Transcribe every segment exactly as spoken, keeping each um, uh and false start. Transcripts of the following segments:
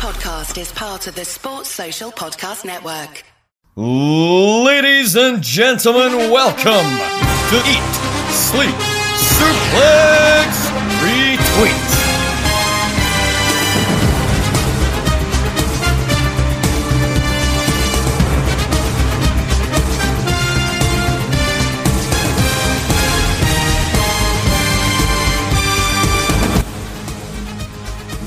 podcast is part of the Sports Social Podcast Network. Ladies and gentlemen, welcome to Eat, Sleep, Suplex, ReTweet.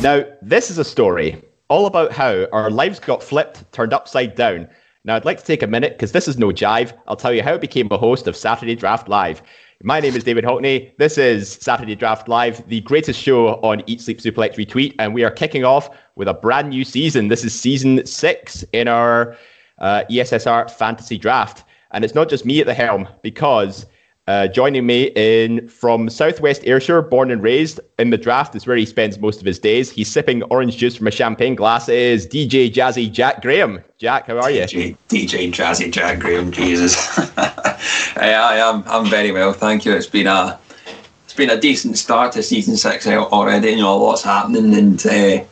Now, this is a story all about how our lives got flipped, turned upside down. Now, I'd like to take a minute, because this is no jive. I'll tell you how I became the host of Saturday Draft Live. My name is David Hockney. This is Saturday Draft Live, the greatest show on Eat Sleep Suplex ReTweet, and we are kicking off with a brand new season. This is season six in our uh, E S S R fantasy draft, and it's not just me at the helm, because... Uh, joining me in from Southwest Ayrshire, born and raised in the draft, is where he spends most of his days. He's sipping orange juice from a champagne glass. It is D J Jazzy Jack Graham. Jack, how are you? D J Jazzy Jack Graham, Jesus. Hey, I am. I'm very well, thank you. It's been a, it's been a decent start to season six already. You know, a lot's happening, and uh,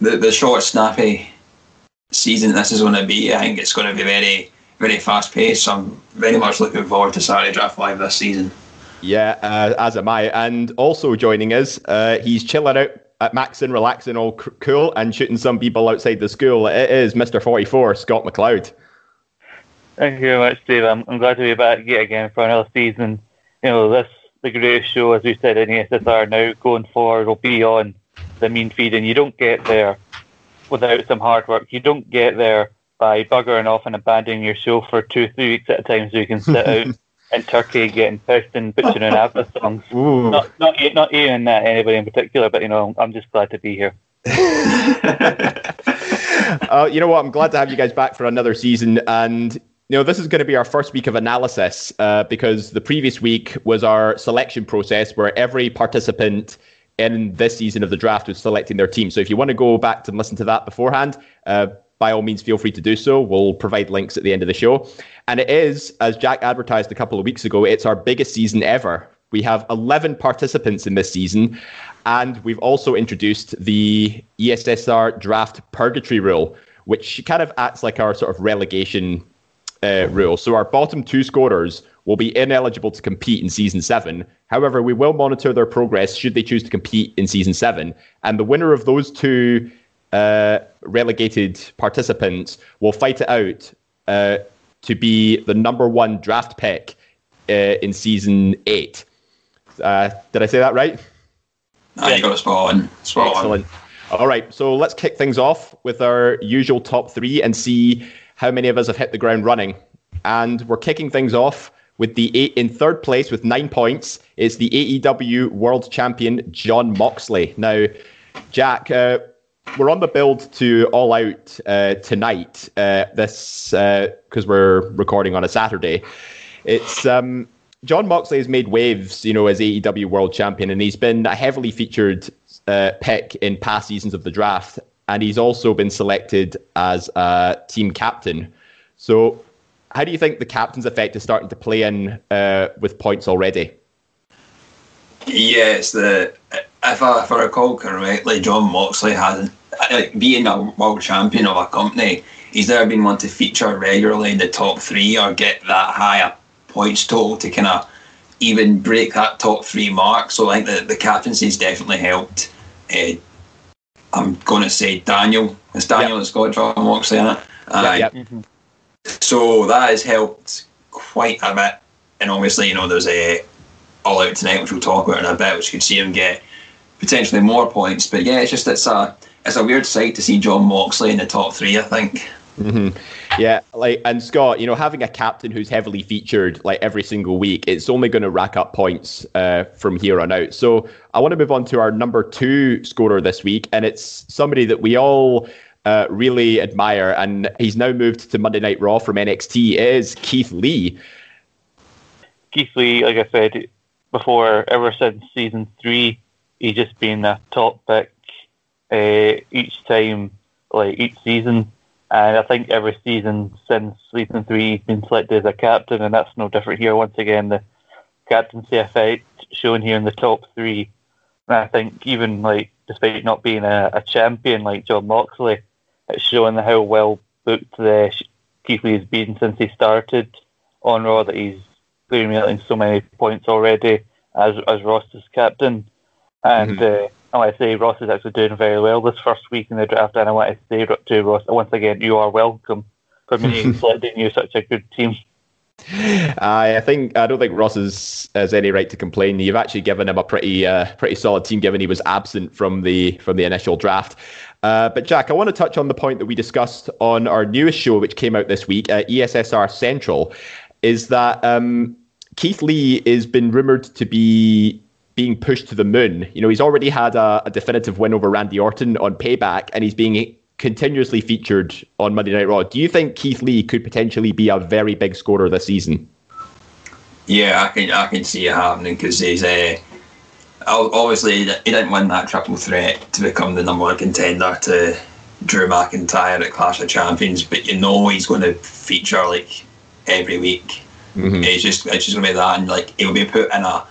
the the short, snappy season this is going to be. I think it's going to be very. Very fast paced, so I'm very much looking forward to Saturday Draft Live this season. Yeah, uh, as am I. And also joining us, uh, he's chilling out at Maxon, relaxing all c- cool and shooting some people outside the school. It is Mister forty-four, Scott McLeod. Thank you very much, Dave. I'm, I'm glad to be back yet again for another season. You know, this, the greatest show, as we said, in E S S R now, going forward, will be on the main feed, and you don't get there without some hard work. You don't get there by buggering off and abandoning your show for two, three weeks at a time so you can sit out in Turkey getting pissed and butchering and ABBA songs. Ooh. Not not not even that anybody in particular, but, you know, I'm just glad to be here. uh, you know what? I'm glad to have you guys back for another season. And, you know, this is going to be our first week of analysis uh, because the previous week was our selection process where every participant in this season of the draft was selecting their team. So if you want to go back to listen to that beforehand, uh, by all means, feel free to do so. We'll provide links at the end of the show. And it is, as Jack advertised a couple of weeks ago, it's our biggest season ever. We have eleven participants in this season. And we've also introduced the E S S R draft purgatory rule, which kind of acts like our sort of relegation uh, rule. So our bottom two scorers will be ineligible to compete in season seven. However, we will monitor their progress should they choose to compete in season seven. And the winner of those two Uh, relegated participants will fight it out uh, to be the number one draft pick uh, in season eight. Uh, did I say that right? No, yeah. You got it spot on. Spot Excellent. On. All right, so let's kick things off with our usual top three and see how many of us have hit the ground running. And we're kicking things off with the eight in third place with nine points. It's the A E W World Champion Jon Moxley. Now, Jack. Uh, We're on the build to All Out uh, tonight. Uh, this because uh, we're recording on a Saturday. It's um, Jon Moxley has made waves, you know, as A E W World Champion, and he's been a heavily featured uh, pick in past seasons of the draft. And he's also been selected as a team captain. So, how do you think the captain's effect is starting to play in uh, with points already? Yeah, it's the if I, if I recall correctly, Jon Moxley hasn't. Like, being a world champion of a company, he's never been one to feature regularly in the top three or get that high a points total to kind of even break that top three mark. So I think the, the captaincy's definitely helped. Uh, I'm going to say Daniel. It's Daniel that's got Jon Moxley in it. Uh, yep, yep. Mm-hmm. So that has helped quite a bit. And obviously, you know, there's a All Out tonight, which we'll talk about in a bit, which could see him get potentially more points. But yeah, it's just it's a it's a weird sight to see Jon Moxley in the top three, I think. Mm-hmm. Yeah, like and Scott, you know, having a captain who's heavily featured like every single week, it's only going to rack up points uh, from here on out. So I want to move on to our number two scorer this week, and it's somebody that we all uh, really admire, and he's now moved to Monday Night Raw from N X T. It is Keith Lee. Keith Lee, like I said before, ever since season three, he's just been a top pick uh, each time, like each season. And I think every season since season three, he's been selected as a captain, and that's no different here. Once again, the captaincy effect shown here in the top three And I think even like despite not being a, a champion like Jon Moxley, it's showing how well booked the Keith Lee has been since he started on Raw, that he's accumulating so many points already as as Ross's captain. And mm-hmm. uh, I want to say Ross is actually doing very well this first week in the draft, and I want to say to Ross, once again, you are welcome for me selecting you such a good team. I, I think I don't think Ross has, has any right to complain. You've actually given him a pretty uh, pretty solid team, given he was absent from the from the initial draft. Uh, but Jack, I want to touch on the point that we discussed on our newest show, which came out this week, uh, E S S R Central, is that um, Keith Lee has been rumoured to be being pushed to the moon. You know, he's already had a, a definitive win over Randy Orton on Payback, and he's being continuously featured on Monday Night Raw. Do you think Keith Lee could potentially be a very big scorer this season? Yeah, I can I can see it happening, because he's uh, obviously he didn't win that triple threat to become the number one contender to Drew McIntyre at Clash of Champions, but you know he's going to feature like every week. Mm-hmm. It's just it's just going to be that, and like he'll be put in a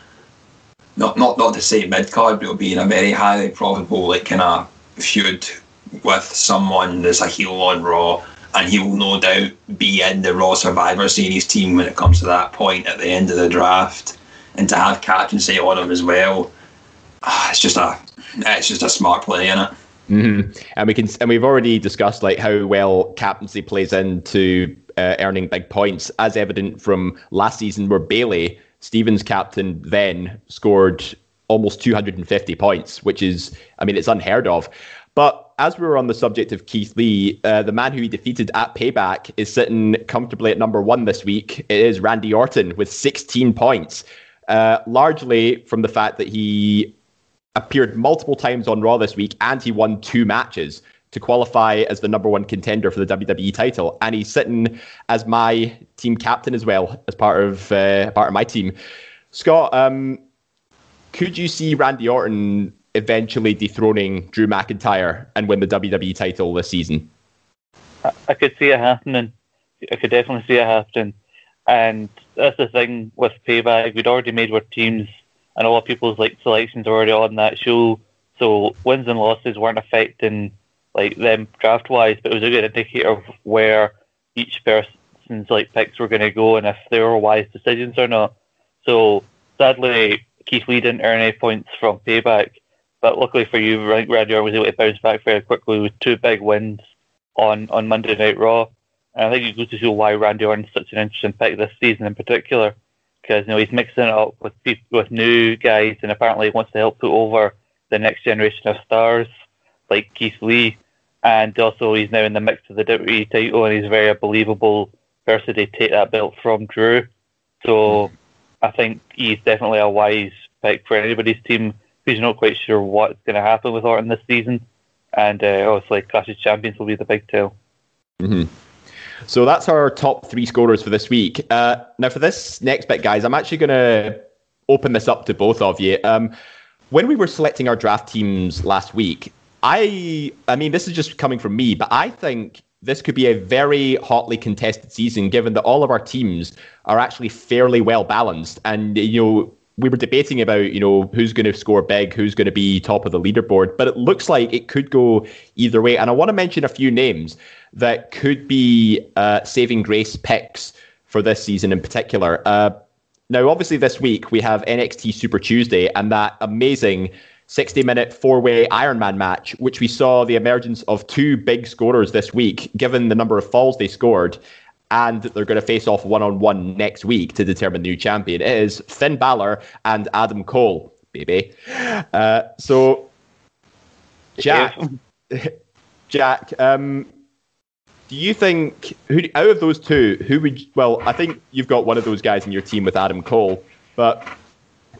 not not not to say mid card, but he'll be in a very highly probable like kind of feud with someone that's a heel on Raw, and he will no doubt be in the Raw Survivor Series team when it comes to that point at the end of the draft, and to have captaincy on him as well, it's just a it's just a smart play, isn't it? Mm-hmm. And we can and we've already discussed like how well captaincy plays into uh, earning big points, as evident from last season where Bayley, Stevens' captain, then scored almost two hundred fifty points, which is, I mean, it's unheard of. But as we were on the subject of Keith Lee, uh, the man who he defeated at Payback is sitting comfortably at number one this week. It is Randy Orton with sixteen points, uh, largely from the fact that he appeared multiple times on Raw this week, and he won two matches to qualify as the number one contender for the W W E title. And he's sitting as my team captain as well, as part of uh, part of my team. Scott, um, could you see Randy Orton eventually dethroning Drew McIntyre and win the W W E title this season? I could see it happening. I could definitely see it happening. And that's the thing with Payback. We'd already made our teams, and a lot of people's like selections were already on that show. So wins and losses weren't affecting like them draft wise, but it was a good indicator of where each person's like picks were going to go and if they were wise decisions or not. So sadly, Keith Lee didn't earn any points from Payback. But luckily for you, Randy Orton was able to bounce back very quickly with two big wins on, on Monday Night Raw. And I think it goes to show why Randy Orton's such an interesting pick this season in particular, because you know he's mixing it up with people, with new guys, and apparently wants to help put over the next generation of stars like Keith Lee. And also he's now in the mix of the W W E title, and he's a very believable person to take that belt from Drew. So I think he's definitely a wise pick for anybody's team who's not quite sure what's going to happen with Orton this season. And uh, obviously Clash of Champions will be the big tale. Mm-hmm. So that's our top three scorers for this week. Uh, now for this next bit, guys, I'm actually going to open this up to both of you. Um, when we were selecting our draft teams last week, I, I mean, this is just coming from me, but I think this could be a very hotly contested season, given that all of our teams are actually fairly well balanced. And, you know, we were debating about, you know, who's going to score big, who's going to be top of the leaderboard, but it looks like it could go either way. And I want to mention a few names that could be uh, saving grace picks for this season in particular. Uh, now, obviously, this week we have N X T Super Tuesday and that amazing sixty-minute four-way Ironman match, which we saw the emergence of two big scorers this week, given the number of falls they scored, and they're going to face off one-on-one next week to determine the new champion. It is Finn Balor and Adam Cole, baby. Uh, so, Jack, Jack, um, do you think, who out of those two, who would, well, I think you've got one of those guys in your team with Adam Cole, but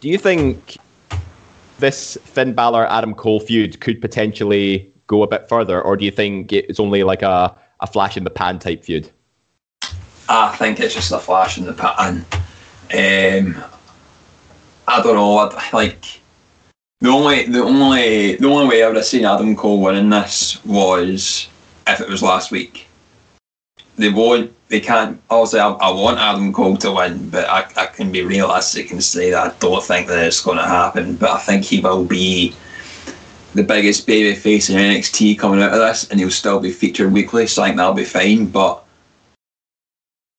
do you think this Finn Balor-Adam Cole feud could potentially go a bit further, or do you think it's only like a, a flash-in-the-pan type feud? I think it's just a flash in the pan. Um, I don't know. I'd, like the only, the only, the only way I would have seen Adam Cole winning this was if it was last week. They won't they can't. Obviously, I, I want Adam Cole to win, but I, I can be realistic and say that I don't think that it's going to happen. But I think he will be the biggest babyface in N X T coming out of this, and he'll still be featured weekly, so I think that'll be fine. But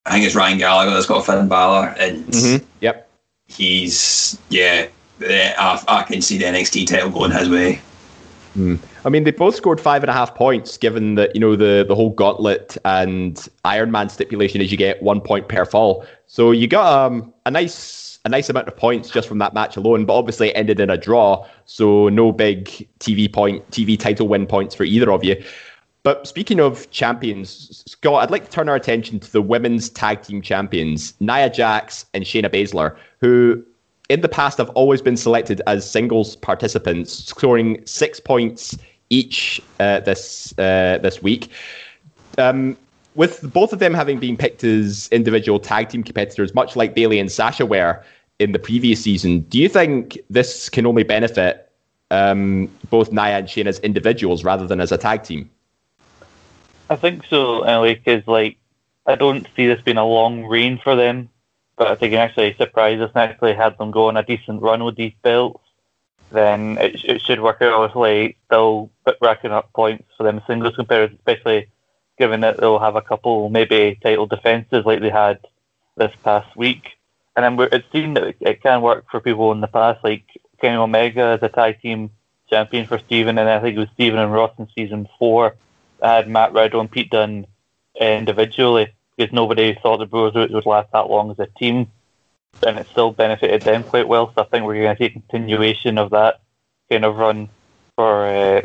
I think it's Ryan Gallagher that's got Finn Balor, and mm-hmm. yep, he's yeah. I, I can see the N X T title going his way. Mm. I mean, they both scored five and a half points, given that, you know, the, the whole gauntlet and Iron Man stipulation is you get one point per fall. So you got um, a nice a nice amount of points just from that match alone, but obviously it ended in a draw, so no big T V point, T V title win points for either of you. But speaking of champions, Scott, I'd like to turn our attention to the women's tag team champions, Nia Jax and Shayna Baszler, who in the past have always been selected as singles participants, scoring six points each uh, this uh, this week. Um, with both of them having been picked as individual tag team competitors, much like Bayley and Sasha were in the previous season, do you think this can only benefit um, both Nia and Shayna as individuals rather than as a tag team? I think so, Ellie, because like, I don't see this being a long reign for them. But if they can actually surprise us and actually have them go on a decent run with these belts, then it, sh- it should work out, obviously, still racking up points for them singles compared, especially given that they'll have a couple, maybe, title defences like they had this past week. And then we're, it's seen that it, it can work for people in the past, like Kenny Omega as a tag team champion for Steven, and I think it was Steven and Ross in season four. I had Matt Riddle and Pete Dunne uh, individually, because nobody thought the Brewers Roots would last that long as a team, and it still benefited them quite well. So I think we're going to see a continuation of that kind of run for uh,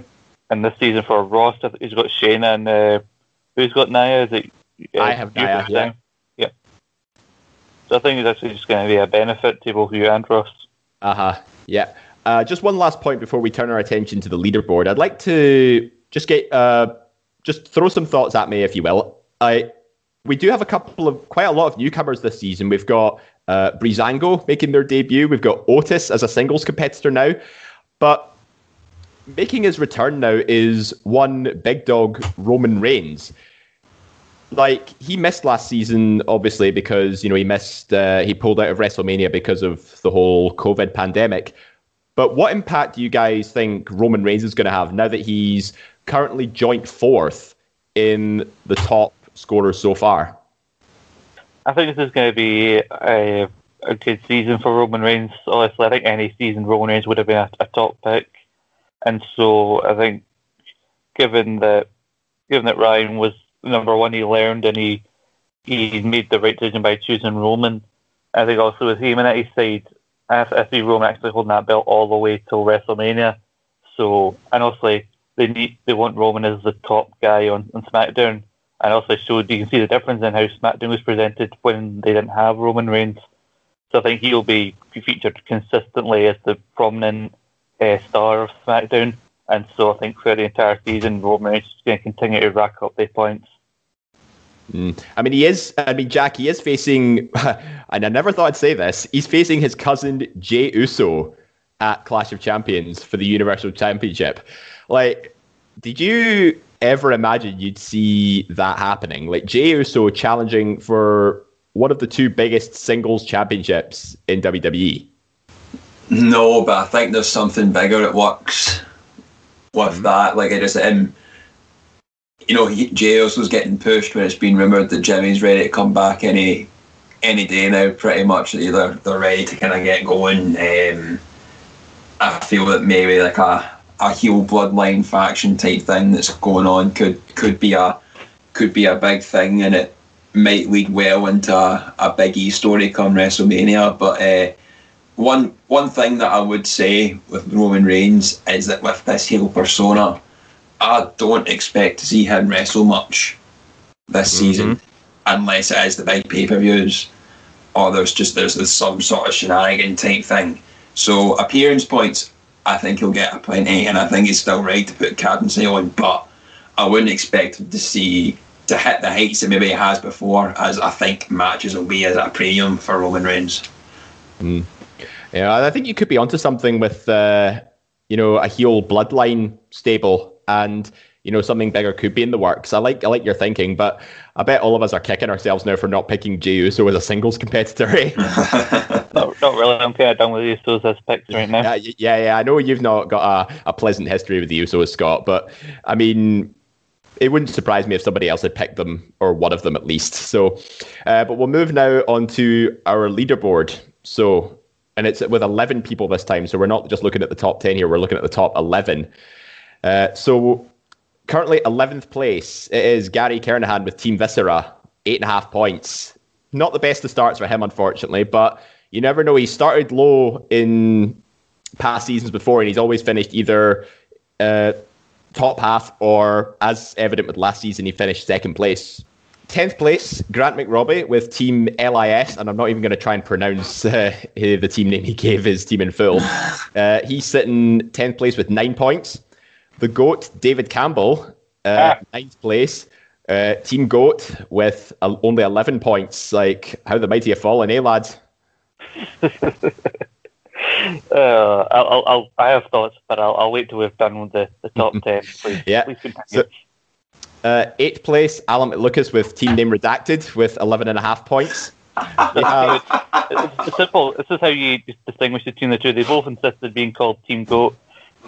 in this season for Ross. He's got Shayna and uh, who's got Nia? Is it? Uh, I have Nia. Yeah. yeah. So I think it's actually just going to be a benefit to both you and Ross. Uh huh. Yeah. Uh, just one last point before we turn our attention to the leaderboard. I'd like to just get uh, just throw some thoughts at me, if you will. I. We do have a couple of, quite a lot of newcomers this season. We've got uh, Breezango making their debut. We've got Otis as a singles competitor now. But making his return now is one big dog, Roman Reigns. Like, he missed last season, obviously, because, you know, he missed, uh, he pulled out of WrestleMania because of the whole COVID pandemic. But what impact do you guys think Roman Reigns is going to have now that he's currently joint fourth in the top scorers so far? I think this is going to be a, a good season for Roman Reigns. Honestly, I think any season Roman Reigns would have been a, a top pick, and so I think given that given that Ryan was number one, he learned and he he made the right decision by choosing Roman. I think also with him at his side, I, I see Roman actually holding that belt all the way till WrestleMania. So, and obviously they need they want Roman as the top guy on, on SmackDown. And also showed, you can see the difference in how SmackDown was presented when they didn't have Roman Reigns. So I think he'll be featured consistently as the prominent uh, star of SmackDown. And so I think for the entire season, Roman Reigns is going to continue to rack up their points. Mm. I mean, he is, I mean, Jack, he is facing, and I never thought I'd say this, he's facing his cousin Jey Uso at Clash of Champions for the Universal Championship. Like, did you ever imagine you'd see that happening? Like, Jey Uso challenging for one of the two biggest singles championships in W W E? No, but I think there's something bigger at works with mm-hmm. that. Like, I just, um, you know, he, Jey Uso's getting pushed when it's been rumoured that Jimmy's ready to come back any any day now, pretty much. Either they're ready to kind of get going. Um, I feel that maybe like a a heel bloodline faction type thing that's going on could could be a could be a big thing, and it might lead well into a, a Big E story come WrestleMania. But uh, one one thing that I would say with Roman Reigns is that with this heel persona, I don't expect to see him wrestle much this mm-hmm. season, unless it is the big pay-per-views or there's just there's, there's some sort of shenanigan type thing. So appearance points, I think he'll get a plenty, and I think he's still right to put cadency on, but I wouldn't expect him to see to hit the heights that maybe he has before, as I think matches will be as a premium for Roman Reigns. Mm. Yeah, I think you could be onto something with uh, you know, a heel bloodline stable, and you know, something bigger could be in the works. I like I like your thinking, but I bet all of us are kicking ourselves now for not picking Jey Uso as a singles competitor, eh? not, not really. I'm kind of done with Usos as picks right now. Uh, yeah, yeah. I know you've not got a, a pleasant history with the Usos, Scott, but, I mean, it wouldn't surprise me if somebody else had picked them, or one of them at least. So, uh, but we'll move now on to our leaderboard. So, and it's with eleven people this time, so we're not just looking at the top ten here, we're looking at the top eleven. Uh, so... Currently eleventh place, it is Gary Kernahan with Team Viscera, eight and a half points. Not the best of starts for him, unfortunately, but you never know. He started low in past seasons before, and he's always finished either uh, top half or, as evident with last season, he finished second place. tenth place, Grant McRobbie with Team L I S, and I'm not even going to try and pronounce uh, the team name he gave his team in full. Uh, he's sitting tenth place with nine points. The GOAT, David Campbell, uh, ah. ninth place. Uh, Team GOAT with uh, only eleven points. Like, how the mighty have fallen, eh, lads? uh, I'll, I'll, I have thoughts, but I'll, I'll wait till we've done with the, the top ten. Please, yeah. Please continue. So, uh, eighth place, Alan McLucas with Team Name Redacted with eleven and a half points. have, it's, it's simple. This is how you distinguish between the two. They both insisted being called Team GOAT.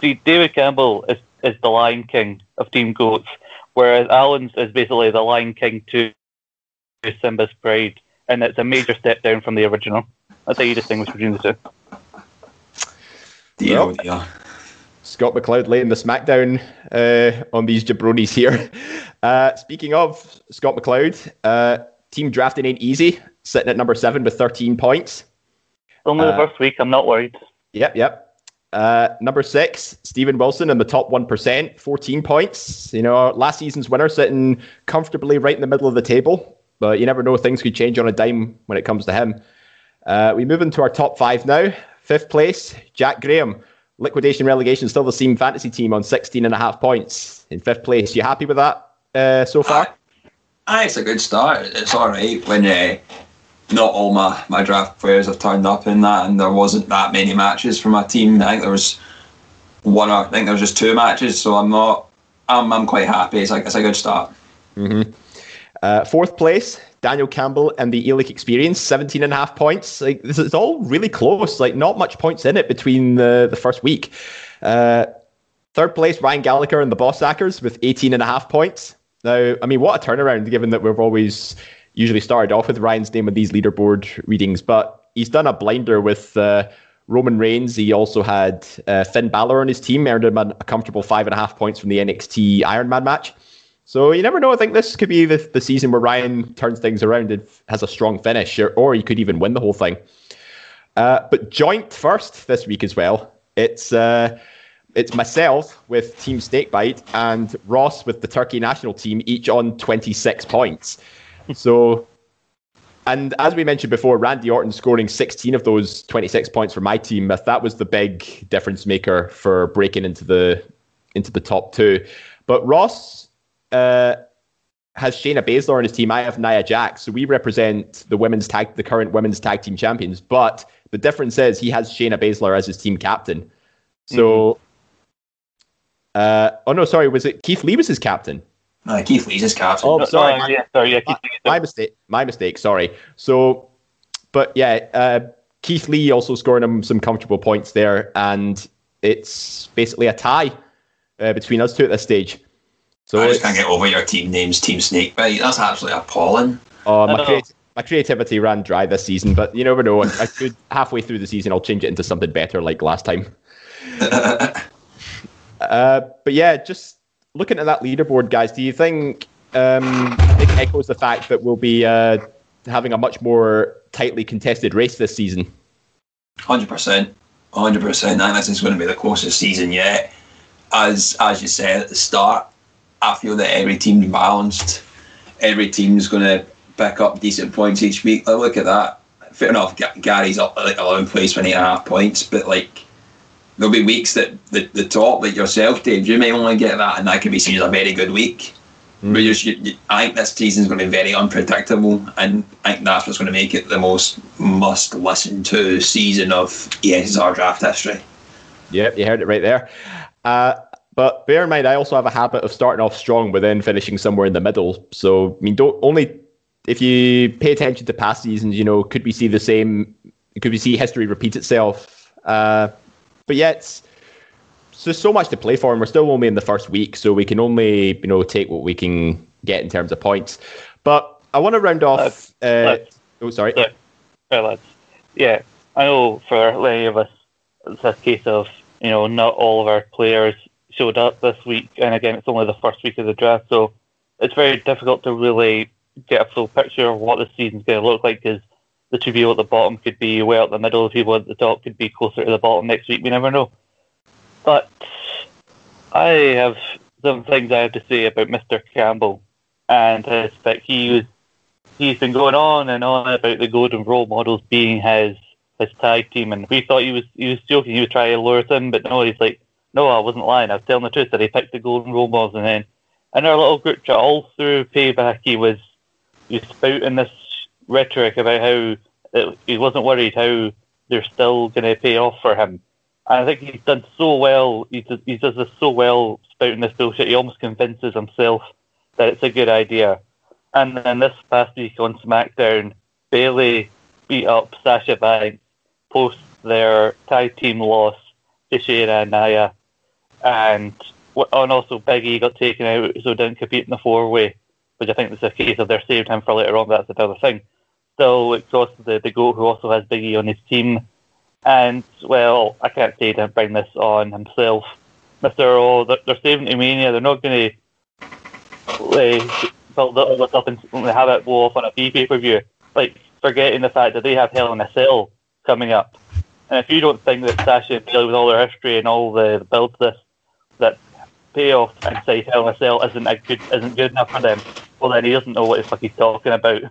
See, David Campbell is is the Lion King of Team Goats, whereas Alan's is basically the Lion King to Simba's Pride, and it's a major step down from the original. That's how you distinguish between the two. Dear, well, dear. Scott McLeod laying the smackdown uh, on these jabronis here. Uh, speaking of Scott McLeod, uh, Team Drafting Ain't Easy, sitting at number seven with thirteen points. Only uh, the first week, I'm not worried. Yep, yep. Uh, number six, Stephen Wilson in the top one percent, fourteen points. You know, last season's winner sitting comfortably right in the middle of the table. But you never know, things could change on a dime when it comes to him. Uh, we move into our top five now. Fifth place, Jack Graham. Liquidation relegation, still the same fantasy team on sixteen and a half points. In fifth place, you happy with that uh, so far? Uh, it's a good start. It's all right when uh, not all my, my draft players have turned up in that, and there wasn't that many matches for my team. I think there was one, or I think there was just two matches, so I'm not, I'm, I'm quite happy. It's like, it's a good start. Mm-hmm. Uh, fourth place, Daniel Campbell and the Elic Experience, seventeen and a half points. Like, this is all really close. Like, not much points in it between the, the first week. Uh, third place, Ryan Gallagher and the Boss Sackers with eighteen and a half points. Now, I mean, what a turnaround, given that we've always usually started off with Ryan's name in these leaderboard readings, but he's done a blinder with uh, Roman Reigns. He also had uh, Finn Balor on his team, earned him a comfortable five and a half points from the N X T Iron Man match. So you never know. I think this could be the, the season where Ryan turns things around and has a strong finish, or, or he could even win the whole thing. Uh, but joint first this week as well. It's uh, it's myself with Team Snakebite and Ross with the Turkey national team, each on twenty-six points. So, and as we mentioned before, Randy Orton scoring sixteen of those twenty-six points for my team, that was the big difference maker for breaking into the into the top two. But Ross uh, has Shayna Baszler on his team. I have Nia Jax. So we represent the women's tag, the current women's tag team champions. But the difference is he has Shayna Baszler as his team captain. So, mm-hmm. uh, oh no, sorry, was it Keith Lee was his captain? No, Keith Lee's his captain. Oh, sorry, oh, my, yeah, sorry, yeah, Keith Lee. My mistake. My mistake. Sorry. So, but yeah, uh, Keith Lee also scoring him some comfortable points there, and it's basically a tie uh, between us two at this stage. So I just can't get over your team names, Team Snakebite. That's absolutely appalling. Oh, my, creati- my creativity ran dry this season, but you never know. I, I could halfway through the season, I'll change it into something better, like last time. uh, but yeah, just. Looking at that leaderboard, guys, do you think um, it echoes the fact that we'll be uh, having a much more tightly contested race this season? one hundred percent. one hundred percent. I think this is going to be the closest season yet. As as you said at the start, I feel that every team's balanced. Every team's going to pick up decent points each week. Like, look at that. Fair enough, G- Gary's up like eleventh place with eight and a half points, but like, there'll be weeks that the, the top, like yourself, Dave, you may only get that, and that could be seen as a very good week. Mm. But you're, you, I think this season's going to be very unpredictable, and I think that's what's going to make it the most must-listen-to season of E S R draft history. Yep, you heard it right there. Uh, But bear in mind, I also have a habit of starting off strong but then finishing somewhere in the middle. So, I mean, don't only if you pay attention to past seasons, you know, could we see the same, could we see history repeat itself? Uh, but yeah, it's, so so much to play for, and we're still only in the first week, so we can only, you know, take what we can get in terms of points. But I want to round off. Lads, uh, lads, oh, sorry. Sorry. sorry lads. Yeah, I know for many of us, it's a case of, you know, not all of our players showed up this week, and again, it's only the first week of the draft, so it's very difficult to really get a full picture of what the season's going to look like, because the two people at the bottom could be way out the middle, the people at the top could be closer to the bottom next week, we never know. But I have some things I have to say about Mister Campbell, and I suspect he was, he's been going on and on about the Golden Role Models being his his tag team, and we thought he was he was joking, he was trying to lure them, but no, he's like, no, I wasn't lying, I was telling the truth, that he picked the Golden Role Models. And then in our little group chat all through Payback, he was, he was spouting this rhetoric about how it, he wasn't worried how they're still going to pay off for him. And I think he's done so well, he does, he does this so well, spouting this bullshit, he almost convinces himself that it's a good idea. And then this past week on SmackDown, Bayley beat up Sasha Banks post their tag team loss to Shayna and Nia. And, and also Big E got taken out, so didn't compete in the four-way, which I think is a case of they're saving him for later on, but that's another thing. So it goes to the, the GOAT, who also has Big E on his team. And, well, I can't say he didn't bring this on himself. Mister O, they're, they're saving to Mania. They're not going to build all this up and have it go off on a B pay-per-view. Like, forgetting the fact that they have Hell in a Cell coming up. And if you don't think that Sasha and Bayley, with all their history and all the build to this, that payoff inside Hell in a Cell isn't, a good, isn't good enough for them, well, then he doesn't know what the fuck he's talking about.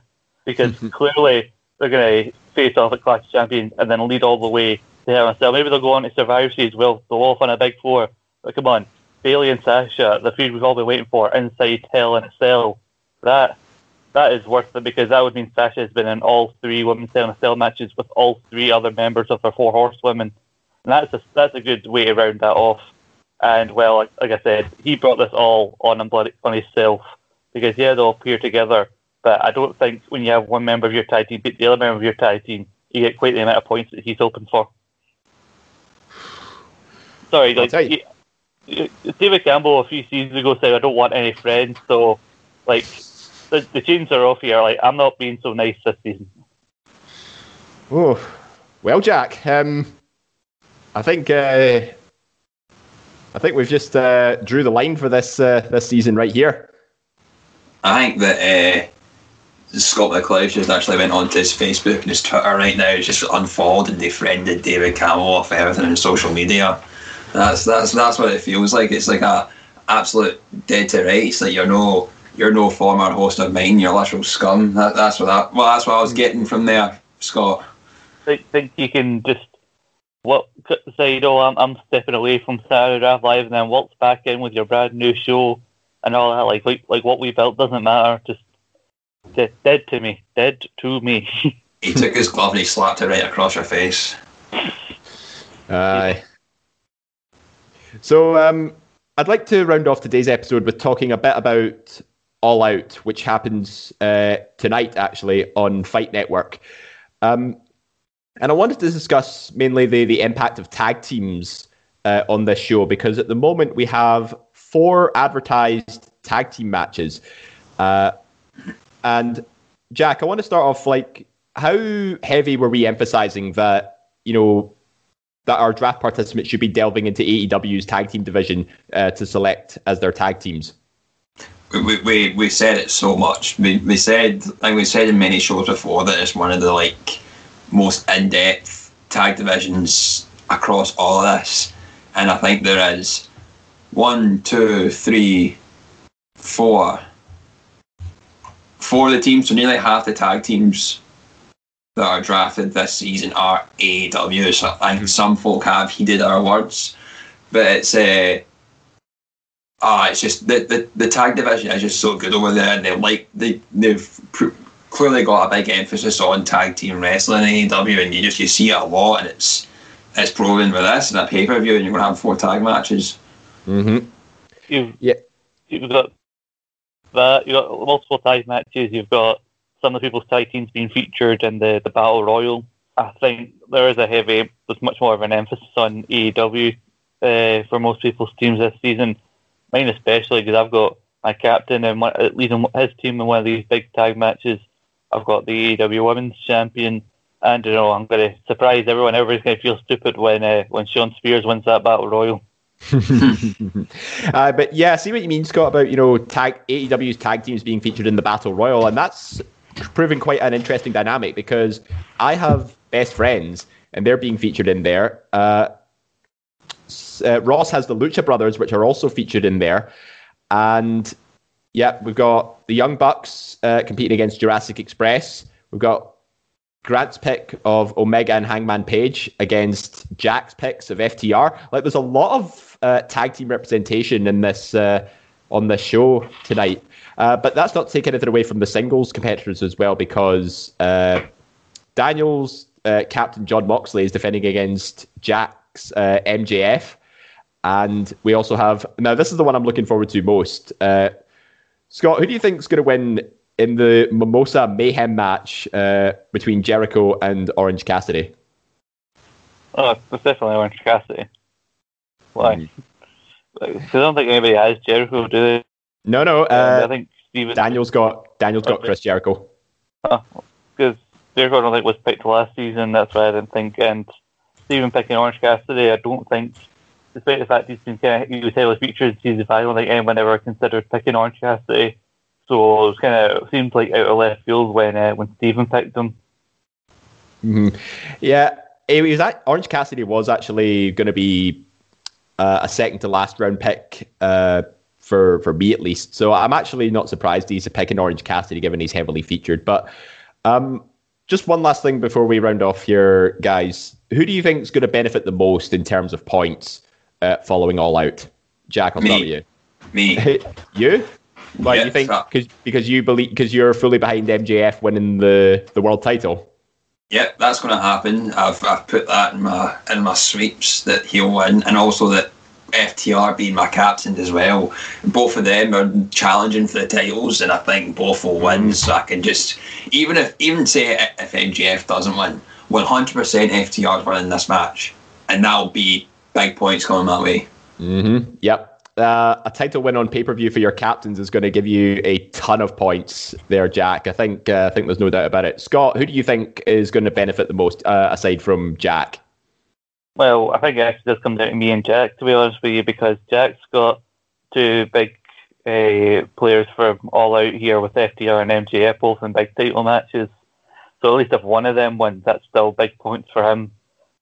Because mm-hmm. clearly they're going to face off at Clash of Champions and then lead all the way to Hell in a Cell. Maybe they'll go on to Survivor Series, well, they'll off on a big four. But come on, Bayley and Sasha, the feud we've all been waiting for, inside Hell in a Cell. That that is worth it, because that would mean Sasha has been in all three women's Hell in a Cell matches with all three other members of her Four Horsewomen. And that's a, that's a good way to round that off. And, well, like, like I said, he brought this all on him, on himself, because, yeah, they'll appear together. But I don't think when you have one member of your tag team beat the other member of your tag team, you get quite the amount of points that he's hoping for. Sorry, like, he, David Campbell a few seasons ago said, I don't want any friends, so, like, the, the chains are off here. Like, I'm not being so nice this season. Oh, well, Jack, um, I think uh, I think we've just uh, drew the line for this uh, this season right here. I think that... Uh... Scott McLeod just actually went onto his Facebook and his Twitter right now. He's just unfollowed and defriended David Campbell off everything on social media. That's that's that's what it feels like. It's like a absolute dead to rights. Like, you're no you're no former host of mine. You're literal scum. That, that's what that. Well, that's what I was getting from there, Scott. I think you can just what say, you know, I'm I'm stepping away from Saturday Draft Live, and then waltz back in with your brand new show and all that. Like like, like what we built doesn't matter. Just. Dead, dead to me. Dead to me. He took his glove and he slapped it right across your face. Aye. So um, I'd like to round off today's episode with talking a bit about All Out, which happens uh, tonight, actually, on Fight Network. Um, and I wanted to discuss mainly the, the impact of tag teams uh, on this show, because at the moment we have four advertised tag team matches. Uh And Jack, I want to start off, like, how heavy were we emphasizing that, you know, that our draft participants should be delving into A E W's tag team division uh, to select as their tag teams? We we, we said it so much. We we said, like we said in many shows before, that it's one of the, like, most in-depth tag divisions across all of this. And I think there is one, two, three, four. Four of the teams, so nearly half the tag teams that are drafted this season are A E W. So I think some folk have heeded our words, but it's uh, ah, it's just the, the the tag division is just so good over there. They like they they've pr- clearly got a big emphasis on tag team wrestling in A E W, and you just you see it a lot, and it's it's proven with this in a pay per view, and you're gonna have four tag matches. Mm-hmm. You've, yeah. you've got that. You've got multiple tag matches. You've got some of the people's tag teams being featured in the, the Battle Royal. I think there is a heavy, there's much more of an emphasis on A E W uh, for most people's teams this season. Mine especially, because I've got my captain and one, leading his team in one of these big tag matches. I've got the A E W Women's Champion. And, you know, I'm going to surprise everyone. Everybody's going to feel stupid when uh, when Shawn Spears wins that Battle Royal. uh, but, yeah, I see what you mean, Scott, about, you know, tag A E W's tag teams being featured in the Battle Royal. And that's proving quite an interesting dynamic, because I have best friends and they're being featured in there. Uh, uh, Ross has the Lucha Brothers, which are also featured in there. And, yeah, we've got the Young Bucks uh, competing against Jurassic Express. We've got Grant's pick of Omega and Hangman Page against Jack's picks of F T R. Like, there's a lot of uh, tag team representation in this uh, on this show tonight. Uh, but that's not to take anything away from the singles competitors as well, because uh, Daniels, uh, Captain Jon Moxley, is defending against Jack's uh, M J F. And we also have... Now, this is the one I'm looking forward to most. Uh, Scott, who do you think is going to win in the Mimosa Mayhem match uh, between Jericho and Orange Cassidy? Oh, it's definitely Orange Cassidy. Why? Mm. Like, I don't think anybody has Jericho, do they? No, no. Uh, I think Steven Daniel's got Daniel's got Chris Jericho. Oh, because Jericho I don't think was picked last season. That's why I didn't think. And Steven picking Orange Cassidy, I don't think, despite the fact he's been kind of, he was heavily featured in season five, I don't think anyone ever considered picking Orange Cassidy. So it was kind of seemed like out of left field when uh, when Steven picked him. Mm-hmm. Yeah, it was that Orange Cassidy was actually going to be uh, a second to last round pick uh, for for me at least. So I'm actually not surprised he's picking Orange Cassidy, given he's heavily featured. But um, just one last thing before we round off here, guys. Who do you think is going to benefit the most in terms of points uh, following All Out? Jack, I'll start with you. Me. You? Like, yeah, you think because because you believe because you're fully behind M J F winning the, the world title. Yep, that's going to happen. I've I've put that in my in my sweeps that he'll win, and also that F T R being my captain as well. Both of them are challenging for the titles, and I think both will win. So I can just even if even say if M J F doesn't win, one hundred percent F T R's winning this match, and that'll be big points coming that way. Mm-hmm. Yep. Uh, a title win on pay-per-view for your captains is going to give you a ton of points there, Jack. I think uh, I think there's no doubt about it. Scott, who do you think is going to benefit the most, uh, aside from Jack? Well, I think it actually does come down to me and Jack, to be honest with you, because Jack's got two big uh, players from All Out here with F T R and M J F, both in big title matches. So at least if one of them wins, that's still big points for him.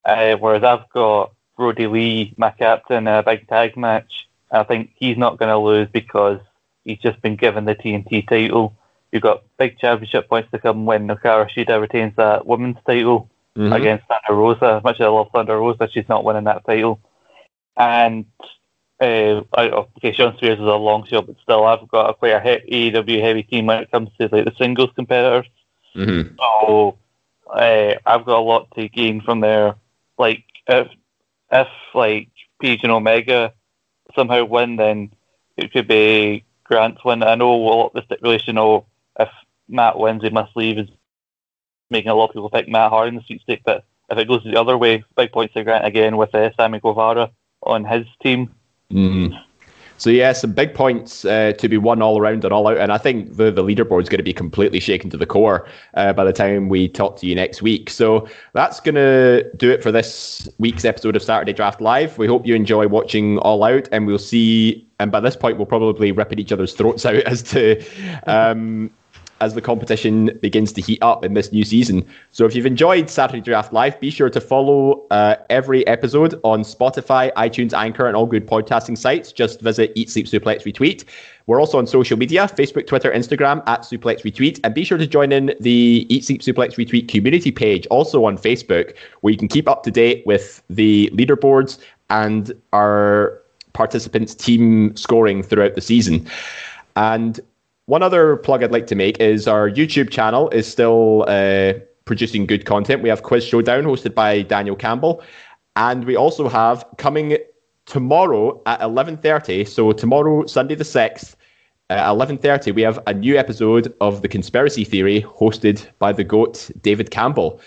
Uh, whereas I've got Brody Lee, my captain, in a big tag match. I think he's not going to lose because he's just been given the T N T title. You've got big championship points to come when Okara Shida retains that women's title mm-hmm. against Thunder Rosa. As much as I love Thunder Rosa, she's not winning that title. And, uh, I, okay, Shawn Spears is a long shot, but still, I've got a quite a he- A E W heavy team when it comes to like the singles competitors. Mm-hmm. So, uh, I've got a lot to gain from there. Like, if, if like, Page and Omega somehow win, then it could be Grant's win. I know a lot of the stipulation of if Matt wins, he must leave is making a lot of people pick Matt Hart in the sweepstake, but if it goes the other way, big points to Grant again with uh, Sammy Guevara on his team. Mm. So yeah, some big points uh, to be won all around and All Out, and I think the, the leaderboard is going to be completely shaken to the core uh, by the time we talk to you next week. So that's going to do it for this week's episode of Saturday Draft Live. We hope you enjoy watching All Out, and we'll see, and by this point we'll probably rip at each other's throats out as to um, as the competition begins to heat up in this new season. So if you've enjoyed Saturday Draft Live, be sure to follow uh, every episode on Spotify, iTunes, Anchor, and all good podcasting sites. Just visit Eat Sleep Suplex ReTweet. We're also on social media, Facebook, Twitter, Instagram, at Suplex ReTweet. And be sure to join in the Eat Sleep Suplex ReTweet community page, also on Facebook, where you can keep up to date with the leaderboards and our participants' team scoring throughout the season. And one other plug I'd like to make is our YouTube channel is still uh, producing good content. We have Quiz Showdown hosted by Daniel Campbell. And we also have coming tomorrow at eleven thirty, so tomorrow, Sunday the sixth, at eleven thirty, we have a new episode of The Conspiracy Theory hosted by the GOAT, David Campbell.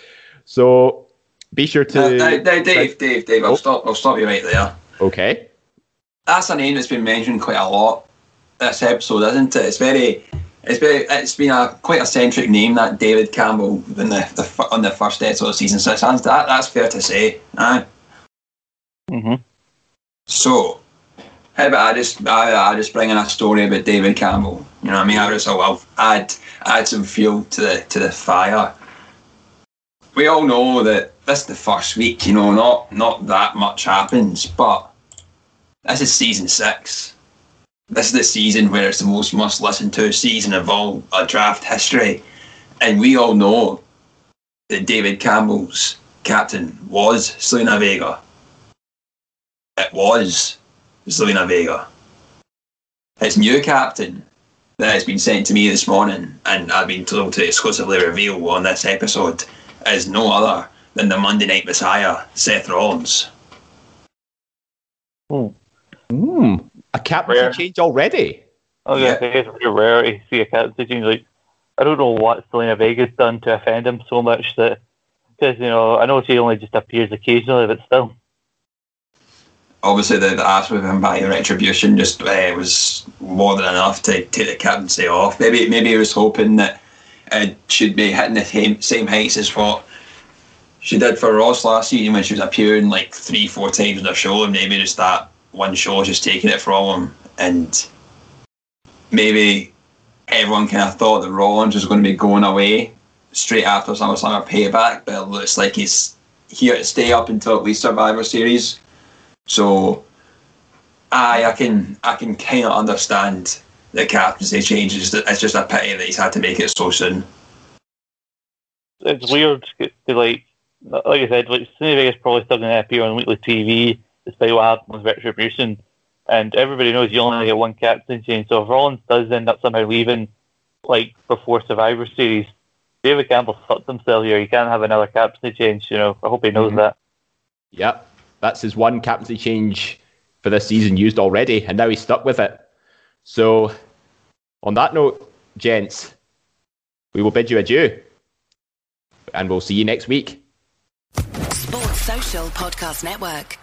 So be sure to... Uh, no, no, Dave, Dave, Dave, oh. I'll stop I'll stop you right there. Okay. That's a name that's been mentioned quite a lot this episode, isn't it? It's very... It's been, it's been a quite a centric name, that David Campbell, in the, the on the first episode of season six. That, that's fair to say. Eh? Mm-hmm. So, how about I just I, I just bring in a story about David Campbell? You know what I mean? I just I'll add add some fuel to the to the fire. We all know that this is the first week. You know, not not that much happens, but this is season six. This is the season where it's the most must-listen-to season of all a draft history. And we all know that David Campbell's captain was Zelina Vega. It was Zelina Vega. His new captain that has been sent to me this morning, and I've been told to exclusively reveal on this episode, is no other than the Monday Night Messiah, Seth Rollins. Hmm. Hmm. A captaincy change already. I was going to say, it's really rare to see a captaincy change. Like, I don't know what Zelina Vega's done to offend him so much that, because, you know, I know she only just appears occasionally, but still. Obviously, the, the ass with him by Retribution just uh, was more than enough to take the captaincy off. Maybe, maybe he was hoping that it should be hitting the same, same heights as what she did for Ross last season when she was appearing like three, four times on her show, and maybe just that one show just taking it from him, and maybe everyone kind of thought that Rollins was going to be going away straight after SummerSlam or Payback, but it looks like he's here to stay up until at least Survivor Series. So I, I can I can kind of understand the captaincy changes. It's just a pity that he's had to make it so soon. It's weird, like like I said, like Zelina Vega's probably still going to appear on weekly T V despite what happened with Retribution, and everybody knows you only get one captain change. So if Rollins does end up somehow leaving, like before Survivor Series, David Campbell fucked himself here. He can't have another captain change. You know, I hope he knows mm-hmm. that. Yeah, that's his one captaincy change for this season used already, and now he's stuck with it. So, on that note, gents, we will bid you adieu, and we'll see you next week. Sports Social Podcast Network.